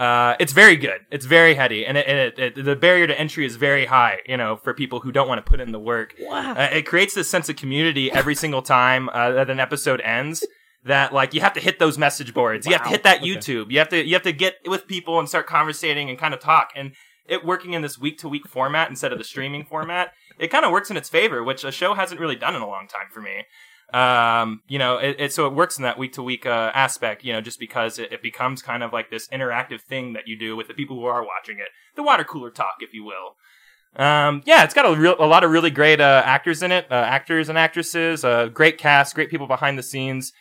It's very good. It's very heady, and it the barrier to entry is very high. You know, for people who don't want to put in the work. Wow. It creates this sense of community every single time that an episode ends. That like you have to hit those message boards, you have to hit that YouTube, you have to get with people and start conversating and kind of talk. And it working in this week to week format instead of the streaming format, it kind of works in its favor, which a show hasn't really done in a long time for me. You know, so it works in that week to week aspect. You know, just because it becomes kind of like this interactive thing that you do with the people who are watching it, the water cooler talk, if you will. Yeah, it's got a lot of really great actors in it, actors and actresses, great cast, great people behind the scenes.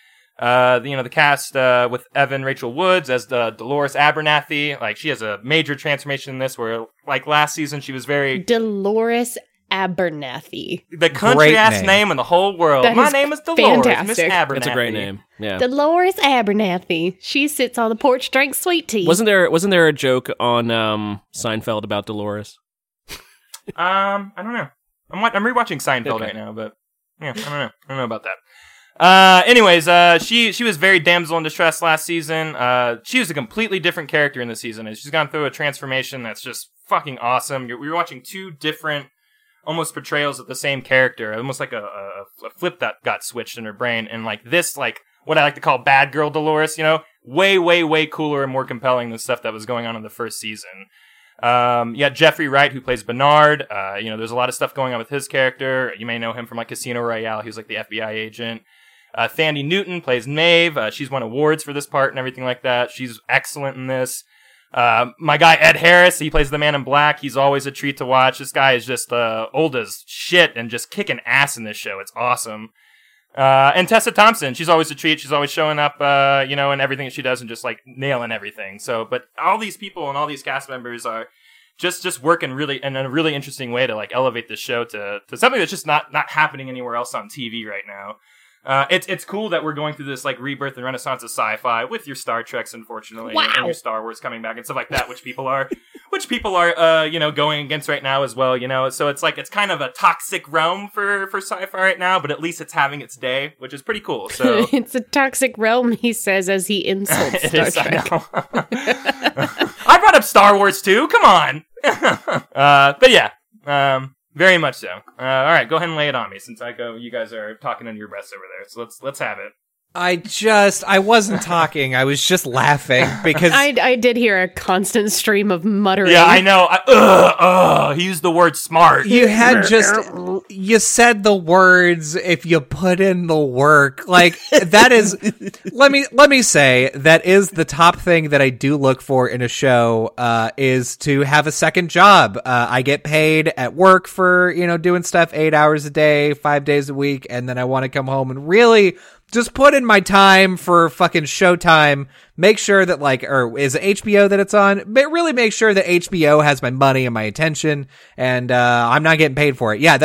The cast with Evan Rachel Wood as Dolores Abernathy. Like, she has a major transformation in this, where like last season she was very Dolores Abernathy. The country ass name in the whole world. That My is name is Dolores. Miss Abernathy. That's a great name. Yeah. Dolores Abernathy. She sits on the porch, drinks sweet tea. Wasn't there a joke on Seinfeld about Dolores? I don't know. I'm rewatching Seinfeld right now, but yeah, I don't know about that. Anyways, she was very damsel in distress last season. She was a completely different character in this season, and she's gone through a transformation that's just fucking awesome. We're watching two different almost portrayals of the same character, almost like a flip that got switched in her brain. And like this, like what I like to call bad girl Dolores, way, way, way cooler and more compelling than stuff that was going on in the first season. You got Jeffrey Wright, who plays Bernard. There's a lot of stuff going on with his character. You may know him from like Casino Royale. He was like the FBI agent. Thandie Newton plays Maeve. She's won awards for this part and everything like that. She's excellent in this. My guy Ed Harris, he plays the Man in Black. He's always a treat to watch. This guy is just old as shit and just kicking ass in this show. It's awesome. And Tessa Thompson, she's always a treat. She's always showing up, in everything that she does and just like nailing everything. So, but all these people and all these cast members are just working really in a really interesting way to like elevate the show to something that's just not happening anywhere else on TV right now. It's cool that we're going through this like rebirth and renaissance of sci-fi with your Star Treks, unfortunately, and your Star Wars coming back and stuff like that, which people are going against right now as well, So it's like it's kind of a toxic realm for sci-fi right now, but at least it's having its day, which is pretty cool. So it's a toxic realm, he says as he insults Star Trek. I brought up Star Wars too. Come on, but yeah. Very much so. All right, go ahead and lay it on me since I go. You guys are talking under your breaths over there, so let's have it. I wasn't talking. I was just laughing because I did hear a constant stream of muttering. Yeah, I know. He used the word smart. You said the words if you put in the work. Like that is. let me say that is the top thing that I do look for in a show. Is to have a second job. I get paid at work for doing stuff 8 hours a day, 5 days a week, and then I want to come home and really. Just put in my time for fucking Showtime. Make sure that is it HBO that it's on? But really make sure that HBO has my money and my attention and, I'm not getting paid for it. Yeah,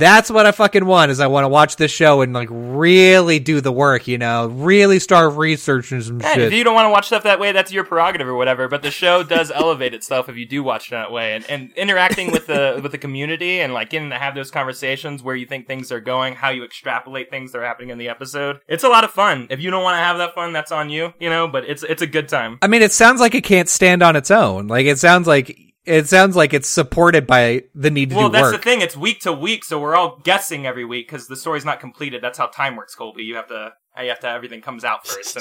that's what I fucking want is I want to watch this show and like really do the work, really start researching some shit. If you don't want to watch stuff that way, that's your prerogative or whatever, but the show does elevate itself if you do watch it that way and interacting with the community and like getting to have those conversations where you think things are going, how you extrapolate things that are happening in the episode. It's a lot of fun. If you don't want to have that fun, that's on you, but it's a good time. I mean, it sounds like it can't stand on its own. Like it sounds like it's supported by the need to do work. Well, that's the thing. It's week to week, so we're all guessing every week because the story's not completed. That's how time works, Colby. You have to everything comes out first,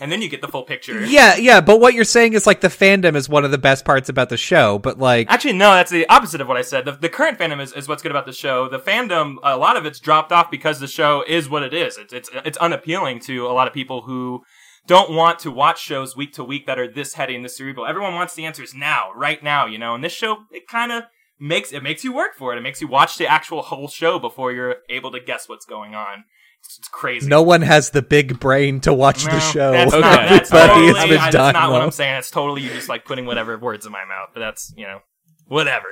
and then you get the full picture. Yeah. But what you're saying is like the fandom is one of the best parts about the show. But actually, no, that's the opposite of what I said. The current fandom is what's good about the show. The fandom, a lot of it's dropped off because the show is what it is. It's unappealing to a lot of people who. Don't want to watch shows week to week that are this heady and this cerebral. Everyone wants the answers now, right now, And this show, it kind of makes you work for it. It makes you watch the actual whole show before you're able to guess what's going on. It's crazy. No one has the big brain to watch the show. That's not what I'm saying. It's totally you just like putting whatever words in my mouth. But that's whatever.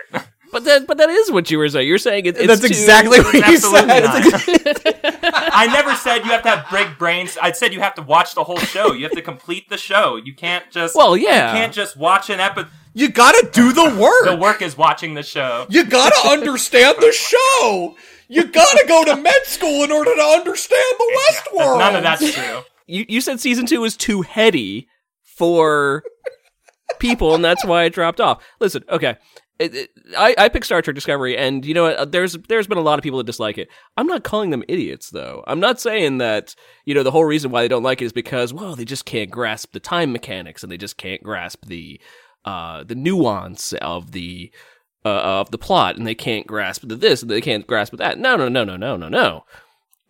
But that is what you were saying. You're saying it's that's exactly what you said. I never said you have to have big brains. I said you have to watch the whole show. You have to complete the show. You can't just. Well, yeah. You can't just watch an episode. You gotta do the work. The work is watching the show. You gotta understand the show. You gotta go to med school in order to understand the Westworld. None of that's true. You said season 2 is too heady for people, and that's why it dropped off. Listen, okay. I picked Star Trek Discovery, and you know what? There's been a lot of people that dislike it. I'm not calling them idiots, though. I'm not saying that the whole reason why they don't like it is because they just can't grasp the time mechanics and they just can't grasp the nuance of the plot and they can't grasp the this and they can't grasp that. No.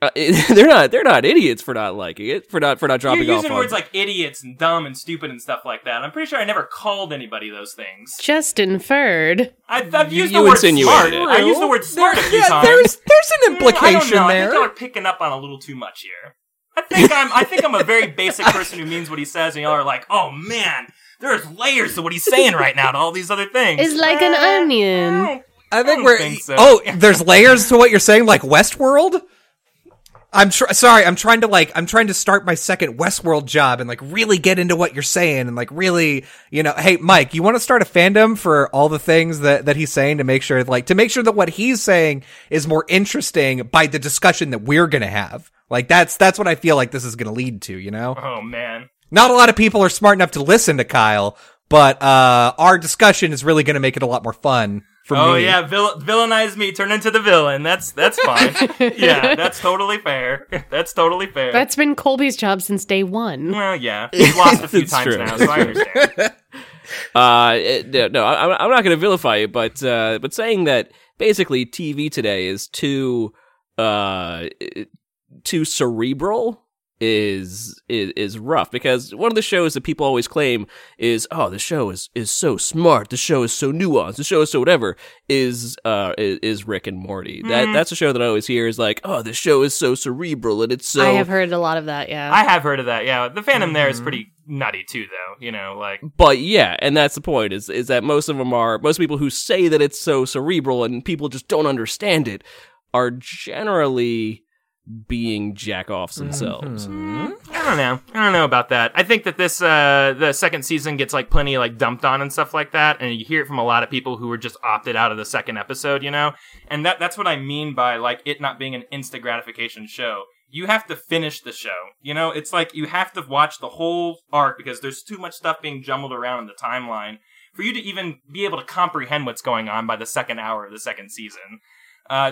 They're not idiots for not liking it, for not dropping off. You're using words like idiots and dumb and stupid and stuff like that. I'm pretty sure I never called anybody those things. Just inferred. I've used the word smart. I used the word smart a few times. There's an implication there. I don't know. I think y'all are picking up on a little too much here. I think I'm a very basic person who means what he says, and y'all are like, oh man, there's layers to what he's saying right now to all these other things. It's like an onion. I think so. Oh, there's layers to what you're saying, like Westworld? I'm trying to start my second Westworld job and like really get into what you're saying and like really, you know, hey Mike, you want to start a fandom for all the things that he's saying to make sure that what he's saying is more interesting by the discussion that we're going to have. Like that's what I feel like this is going to lead to, you know? Oh man. Not a lot of people are smart enough to listen to Kyle, but our discussion is really going to make it a lot more fun. Oh me. Yeah, villainize me, turn into the villain. That's fine. Yeah, that's totally fair. That's totally fair. That's been Colby's job since day one. Well, yeah, he's lost a few times now, so I understand. I'm not going to vilify you, but saying that basically TV today is too cerebral is rough, because one of the shows that people always claim is, oh, the show is so smart, the show is so nuanced, the show is so whatever, is Rick and Morty. Mm. That's a show that I always hear is like, oh, the show is so cerebral and it's so... I have heard a lot of that, yeah. The fandom there is pretty nutty too, though, you know, like... But yeah, and that's the point, is that most people who say that it's so cerebral and people just don't understand it are generally... being jack-offs themselves. Mm-hmm. I don't know about that. I think that this, the second season gets, like, plenty, like, dumped on and stuff like that, and you hear it from a lot of people who were just opted out of the second episode, you know? And that's what I mean by, like, it not being an instant gratification show. You have to finish the show, you know? It's like, you have to watch the whole arc, because there's too much stuff being jumbled around in the timeline for you to even be able to comprehend what's going on by the second hour of the second season.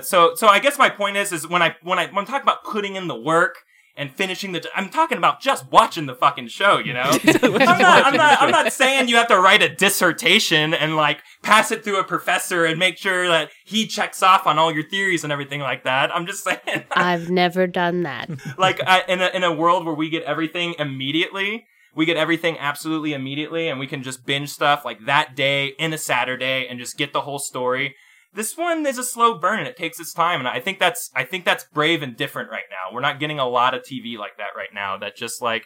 So I guess my point is when I'm talking about putting in the work and finishing I'm talking about just watching the fucking show, you know? I'm not saying you have to write a dissertation and like pass it through a professor and make sure that he checks off on all your theories and everything like that. I'm just saying. I've never done that. Like in a world where we get everything immediately. We get everything absolutely immediately, and we can just binge stuff like that day in a Saturday and just get the whole story. This one is a slow burn, and it takes its time, and I think that's brave and different right now. We're not getting a lot of TV like that right now that just, like,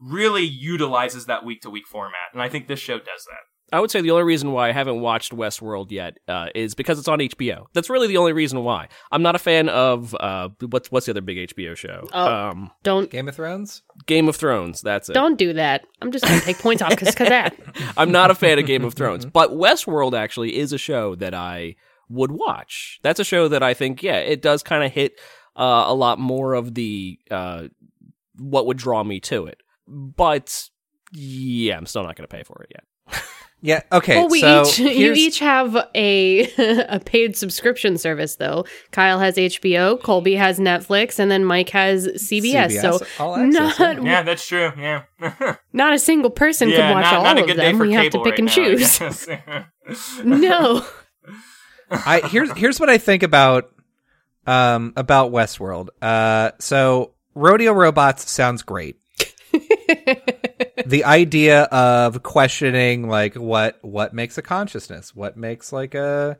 really utilizes that week-to-week format, and I think this show does that. I would say the only reason why I haven't watched Westworld yet is because it's on HBO. That's really the only reason why. I'm not a fan of, what's the other big HBO show? Game of Thrones? Game of Thrones, that's it. Don't do that. I'm just going to take points off because of that. I'm not a fan of Game of Thrones, but Westworld actually is a show that I... would watch. That's a show that I think, yeah, it does kind of hit a lot more of the what would draw me to it. But yeah, I'm still not going to pay for it yet. Yeah, okay. Well, you each have a paid subscription service, though. Kyle has HBO, Colby has Netflix, and then Mike has CBS. So All Access, not yeah, that's true. Yeah, not a single person could watch all of them. We have to pick and choose. No. Here's what I think about Westworld. So rodeo robots sounds great. The idea of questioning like what makes a consciousness, what makes like a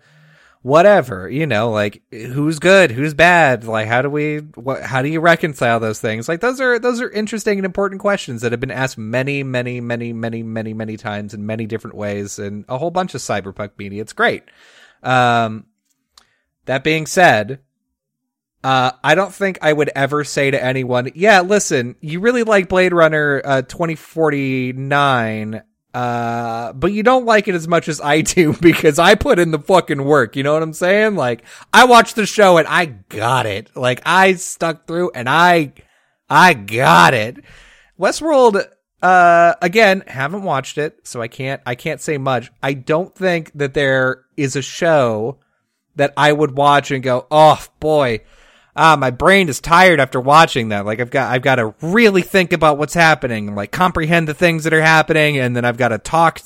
whatever, you know, like who's good, who's bad, like how do you reconcile those things? Like those are interesting and important questions that have been asked many, many, many, many, many, many times in many different ways in a whole bunch of cyberpunk media. It's great. That being said, I don't think I would ever say to anyone, yeah, listen, you really like Blade Runner 2049, but you don't like it as much as I do because I put in the fucking work. You know what I'm saying? Like, I watched the show and I got it. Like, I stuck through and I got it. Westworld, again, haven't watched it, so I can't say much. I don't think that there is a show that I would watch and go, oh boy, my brain is tired after watching that. Like I've got to really think about what's happening and like comprehend the things that are happening, and then I've got to talk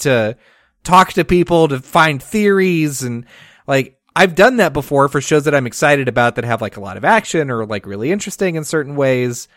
to people to find theories, and like I've done that before for shows that I'm excited about that have like a lot of action or like really interesting in certain ways.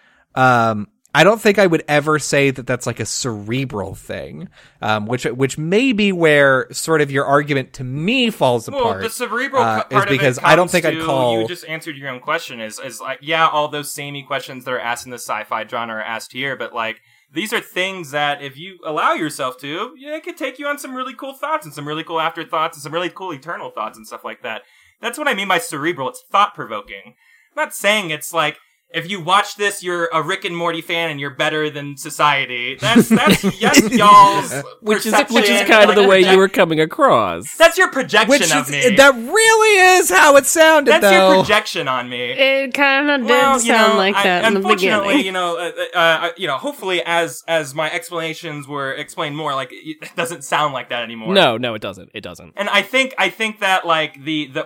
I don't think I would ever say that that's like a cerebral thing, which may be where sort of your argument to me falls apart. Well, the cerebral part is because I don't think I'd call. You just answered your own question. Is like, yeah, all those samey questions that are asked in the sci-fi genre are asked here, but like these are things that if you allow yourself to, yeah, it could take you on some really cool thoughts and some really cool afterthoughts and some really cool eternal thoughts and stuff like that. That's what I mean by cerebral. It's thought-provoking. I'm not saying it's like, if you watch this, you're a Rick and Morty fan and you're better than society. That's yes, y'all's which is kind of like the way you were coming across. That's your projection of me. That really is how it sounded, That's your projection on me. It kind of did sound like that in the beginning. Unfortunately, hopefully as my explanations were explained more, like, it doesn't sound like that anymore. No, it doesn't. It doesn't. And I think that, like,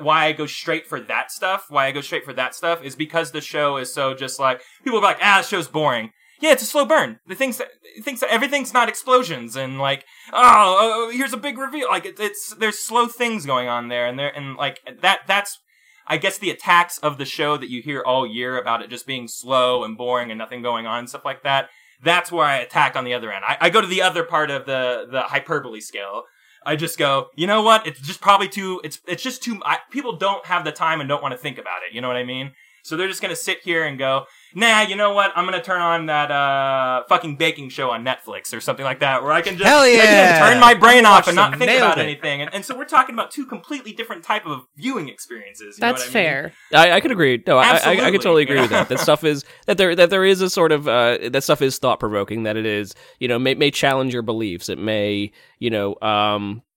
why I go straight for that stuff is because the show is so just like, people are like, the show's boring. Yeah, it's a slow burn. The things that everything's not explosions and like, here's a big reveal. Like it's there's slow things going on there, and like that's I guess the attacks of the show that you hear all year about it just being slow and boring and nothing going on and stuff like that. That's where I attack on the other end. I go to the other part of the hyperbole scale. I just go, you know what? It's just probably too. It's just too. People don't have the time and don't want to think about it. You know what I mean? So they're just going to sit here and go, nah, you know what? I'm going to turn on that fucking baking show on Netflix or something like that, where I can just turn my brain off and not think about anything. And so we're talking about two completely different type of viewing experiences. You That's know what I fair. Mean? I could agree. No, I could totally agree with that. That stuff is that there is a sort of that stuff is thought provoking. That it is, you know, may challenge your beliefs. It may, you know,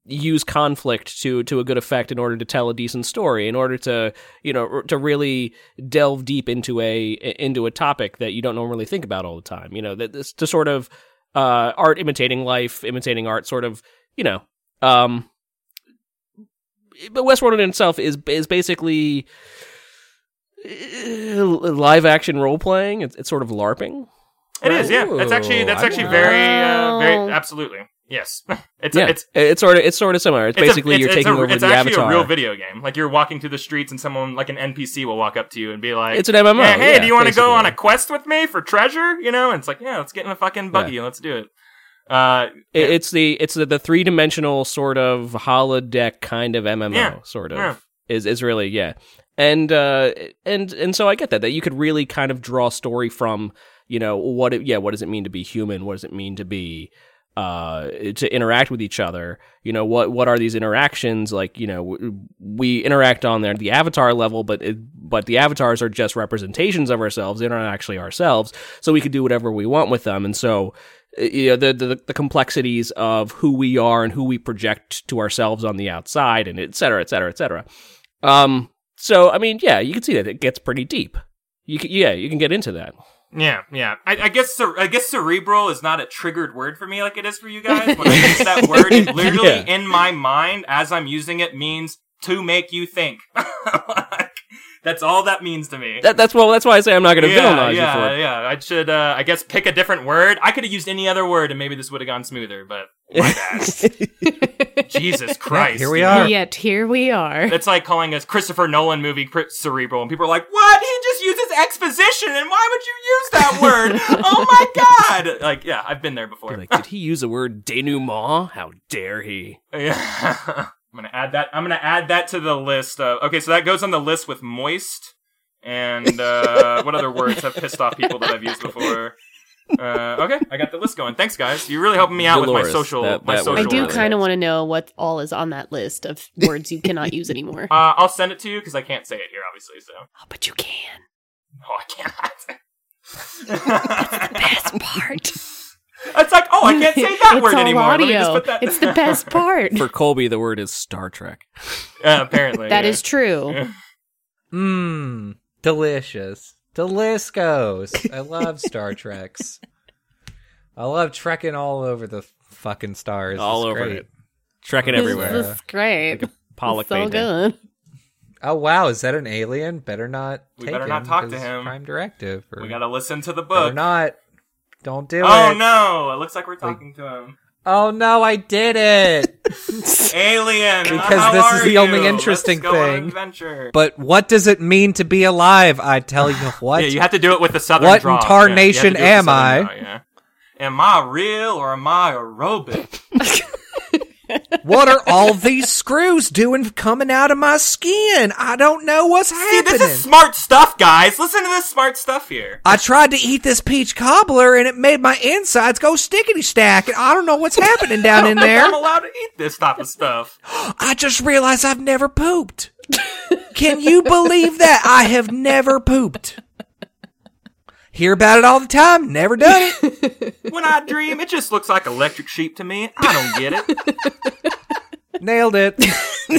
use conflict to a good effect in order to tell a decent story, in order to, you know, to really delve deep into a topic that you don't normally think about all the time. You know, that to sort of art imitating life, imitating art, sort of, you know. But Westworld in itself is basically live action role playing. It's sort of LARPing. It is, yeah. That's actually very absolutely. Yes, it's sort of similar. It's basically you're taking over the Avatar. It's actually a real video game. Like, you're walking through the streets and someone like an NPC will walk up to you and be like, "It's an MMO. Hey, do you want to go on a quest with me for treasure?" You know, and it's like, yeah, let's get in a fucking buggy and let's do it. It's the 3-dimensional sort of holodeck kind of MMO is really and so I get that you could really kind of draw story from, you know, what does it mean to be human? What does it mean to be to interact with each other, you know, what are these interactions like? You know, we interact on there at the avatar level, but the avatars are just representations of ourselves. They're not actually ourselves, so we could do whatever we want with them. And so, you know, the complexities of who we are and who we project to ourselves on the outside, and et cetera, et cetera, et cetera. So I mean, yeah, you can see that it gets pretty deep. You can get into that. Yeah. I guess cerebral is not a triggered word for me like it is for you guys. When I use that word, it literally in my mind as I'm using it means to make you think. That's all that means to me. That's why I say I'm not going to villainize you for it. Yeah. I should, I guess, pick a different word. I could have used any other word and maybe this would have gone smoother, but my bad. Jesus Christ. Here we are. Yet here we are. It's like calling a Christopher Nolan movie cerebral, and people are like, what? He just uses exposition, and why would you use that word? Oh my God. Like, yeah, I've been there before. Like, did he use the word denouement? How dare he? Yeah. I'm gonna add that to the list. Okay, so that goes on the list with moist. And what other words have pissed off people that I've used before? Okay, I got the list going. Thanks, guys. You're really helping me out with my social. I do kind of want to know what all is on that list of words you cannot use anymore. I'll send it to you because I can't say it here, obviously. So. Oh, but you can. Oh, I cannot. That's the best part. It's like, I can't say that word anymore. Audio. Let me just put that. It's the best part. For Colby, the word is Star Trek. Apparently. That is true. Delicious. Deliscos. I love Star Treks. I love trekking all over the fucking stars. All it's over great. It. Trekking everywhere. This is great. Like a Pollock so good. Oh, wow. Is that an alien? Better not we take better him not talk to him. Prime directive. Or we gotta listen to the book. Better not. Don't do it. Oh, no. It looks like we're talking to him. Oh no, I did it! Alien! Because this is the only interesting thing. But what does it mean to be alive? I tell you what. Yeah, you have to do it with the southern draw. What in tarnation am I? Draw, yeah. Am I real or am I aerobic? What are all these screws doing coming out of my skin? I don't know what's happening. This is smart stuff, guys. Listen to this smart stuff here. I tried to eat this peach cobbler, and it made my insides go stickety-stack, and I don't know what's happening down in there. I'm allowed to eat this type of stuff. I just realized I've never pooped. Can you believe that? I have never pooped. Hear about it all the time, never done it. When I dream, it just looks like electric sheep to me. I don't get it. Nailed it.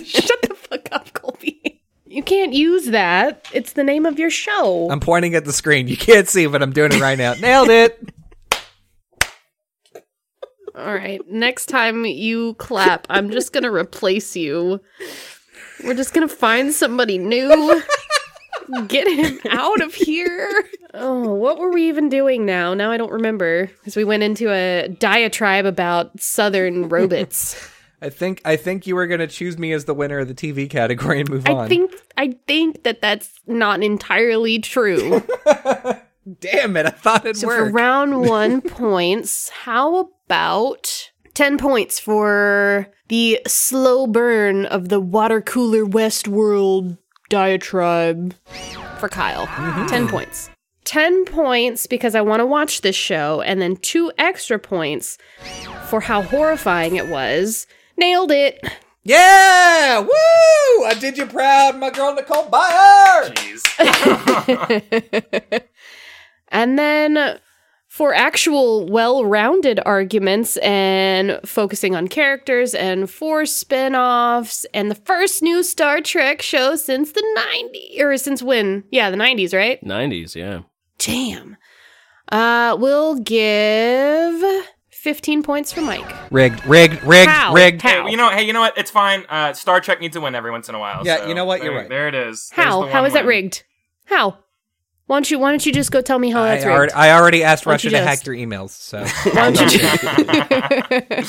Shut the fuck up, Colby. You can't use that. It's the name of your show. I'm pointing at the screen. You can't see, but I'm doing it right now. Nailed it. All right. Next time you clap, I'm just going to replace you. We're just going to find somebody new. Get him out of here. Oh, what were we even doing now? Now I don't remember. Because we went into a diatribe about southern robots. I think you were going to choose me as the winner of the TV category and move on. I think that that's not entirely true. Damn it, I thought it worked. So for round 1 points, how about 10 points for the slow burn of the water cooler Westworld diatribe for Kyle. Mm-hmm. 10 points. 10 points because I want to watch this show, and then 2 extra points for how horrifying it was. Nailed it. Yeah! Woo! I did you proud, my girl Nicole Byer! Jeez. And then for actual well-rounded arguments and focusing on characters and 4 spin-offs and the first new Star Trek show since the 90s, or since when? Yeah, the 90s, right? 90s, yeah. Damn. We'll give 15 points for Mike. Rigged. How? Rigged. How? Hey, you know what? It's fine. Star Trek needs a win every once in a while. Yeah, so you know what? You're right. There it is. How? How is that rigged? How? Why don't you just go tell me how that's rigged? I already asked Russia to hack your emails, so. Why don't you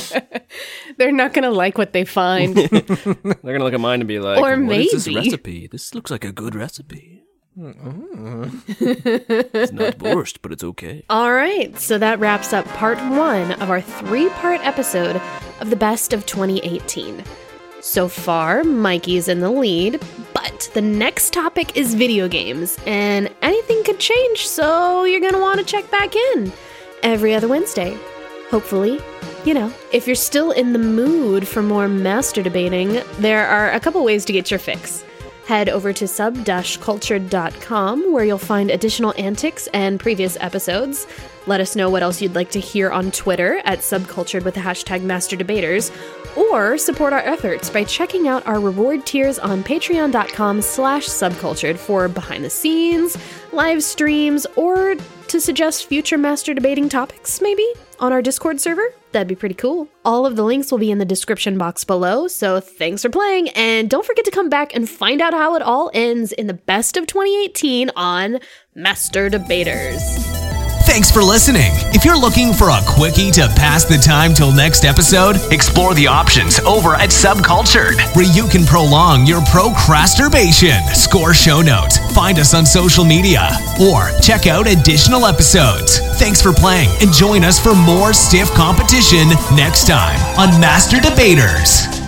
just... They're not going to like what they find. They're going to look at mine and be like, or maybe. What is this recipe? This looks like a good recipe. It's not borscht, but it's okay. All right, so that wraps up part 1 of our 3-part episode of the Best of 2018. So far, Mikey's in the lead, but the next topic is video games, and anything could change, so you're going to want to check back in every other Wednesday. Hopefully, if you're still in the mood for more master debating, there are a couple ways to get your fix. Head over to sub-cultured.com, where you'll find additional antics and previous episodes. Let us know what else you'd like to hear on Twitter @subcultured with the hashtag #MasterDebaters, or support our efforts by checking out our reward tiers on patreon.com/subcultured for behind the scenes, live streams, or to suggest future master debating topics, maybe, on our Discord server. That'd be pretty cool. All of the links will be in the description box below, so thanks for playing, and don't forget to come back and find out how it all ends in the Best of 2018 on Master Debaters. Thanks for listening. If you're looking for a quickie to pass the time till next episode, explore the options over at Subcultured, where you can prolong your procrastination, score show notes, find us on social media, or check out additional episodes. Thanks for playing, and join us for more stiff competition next time on Master Debaters.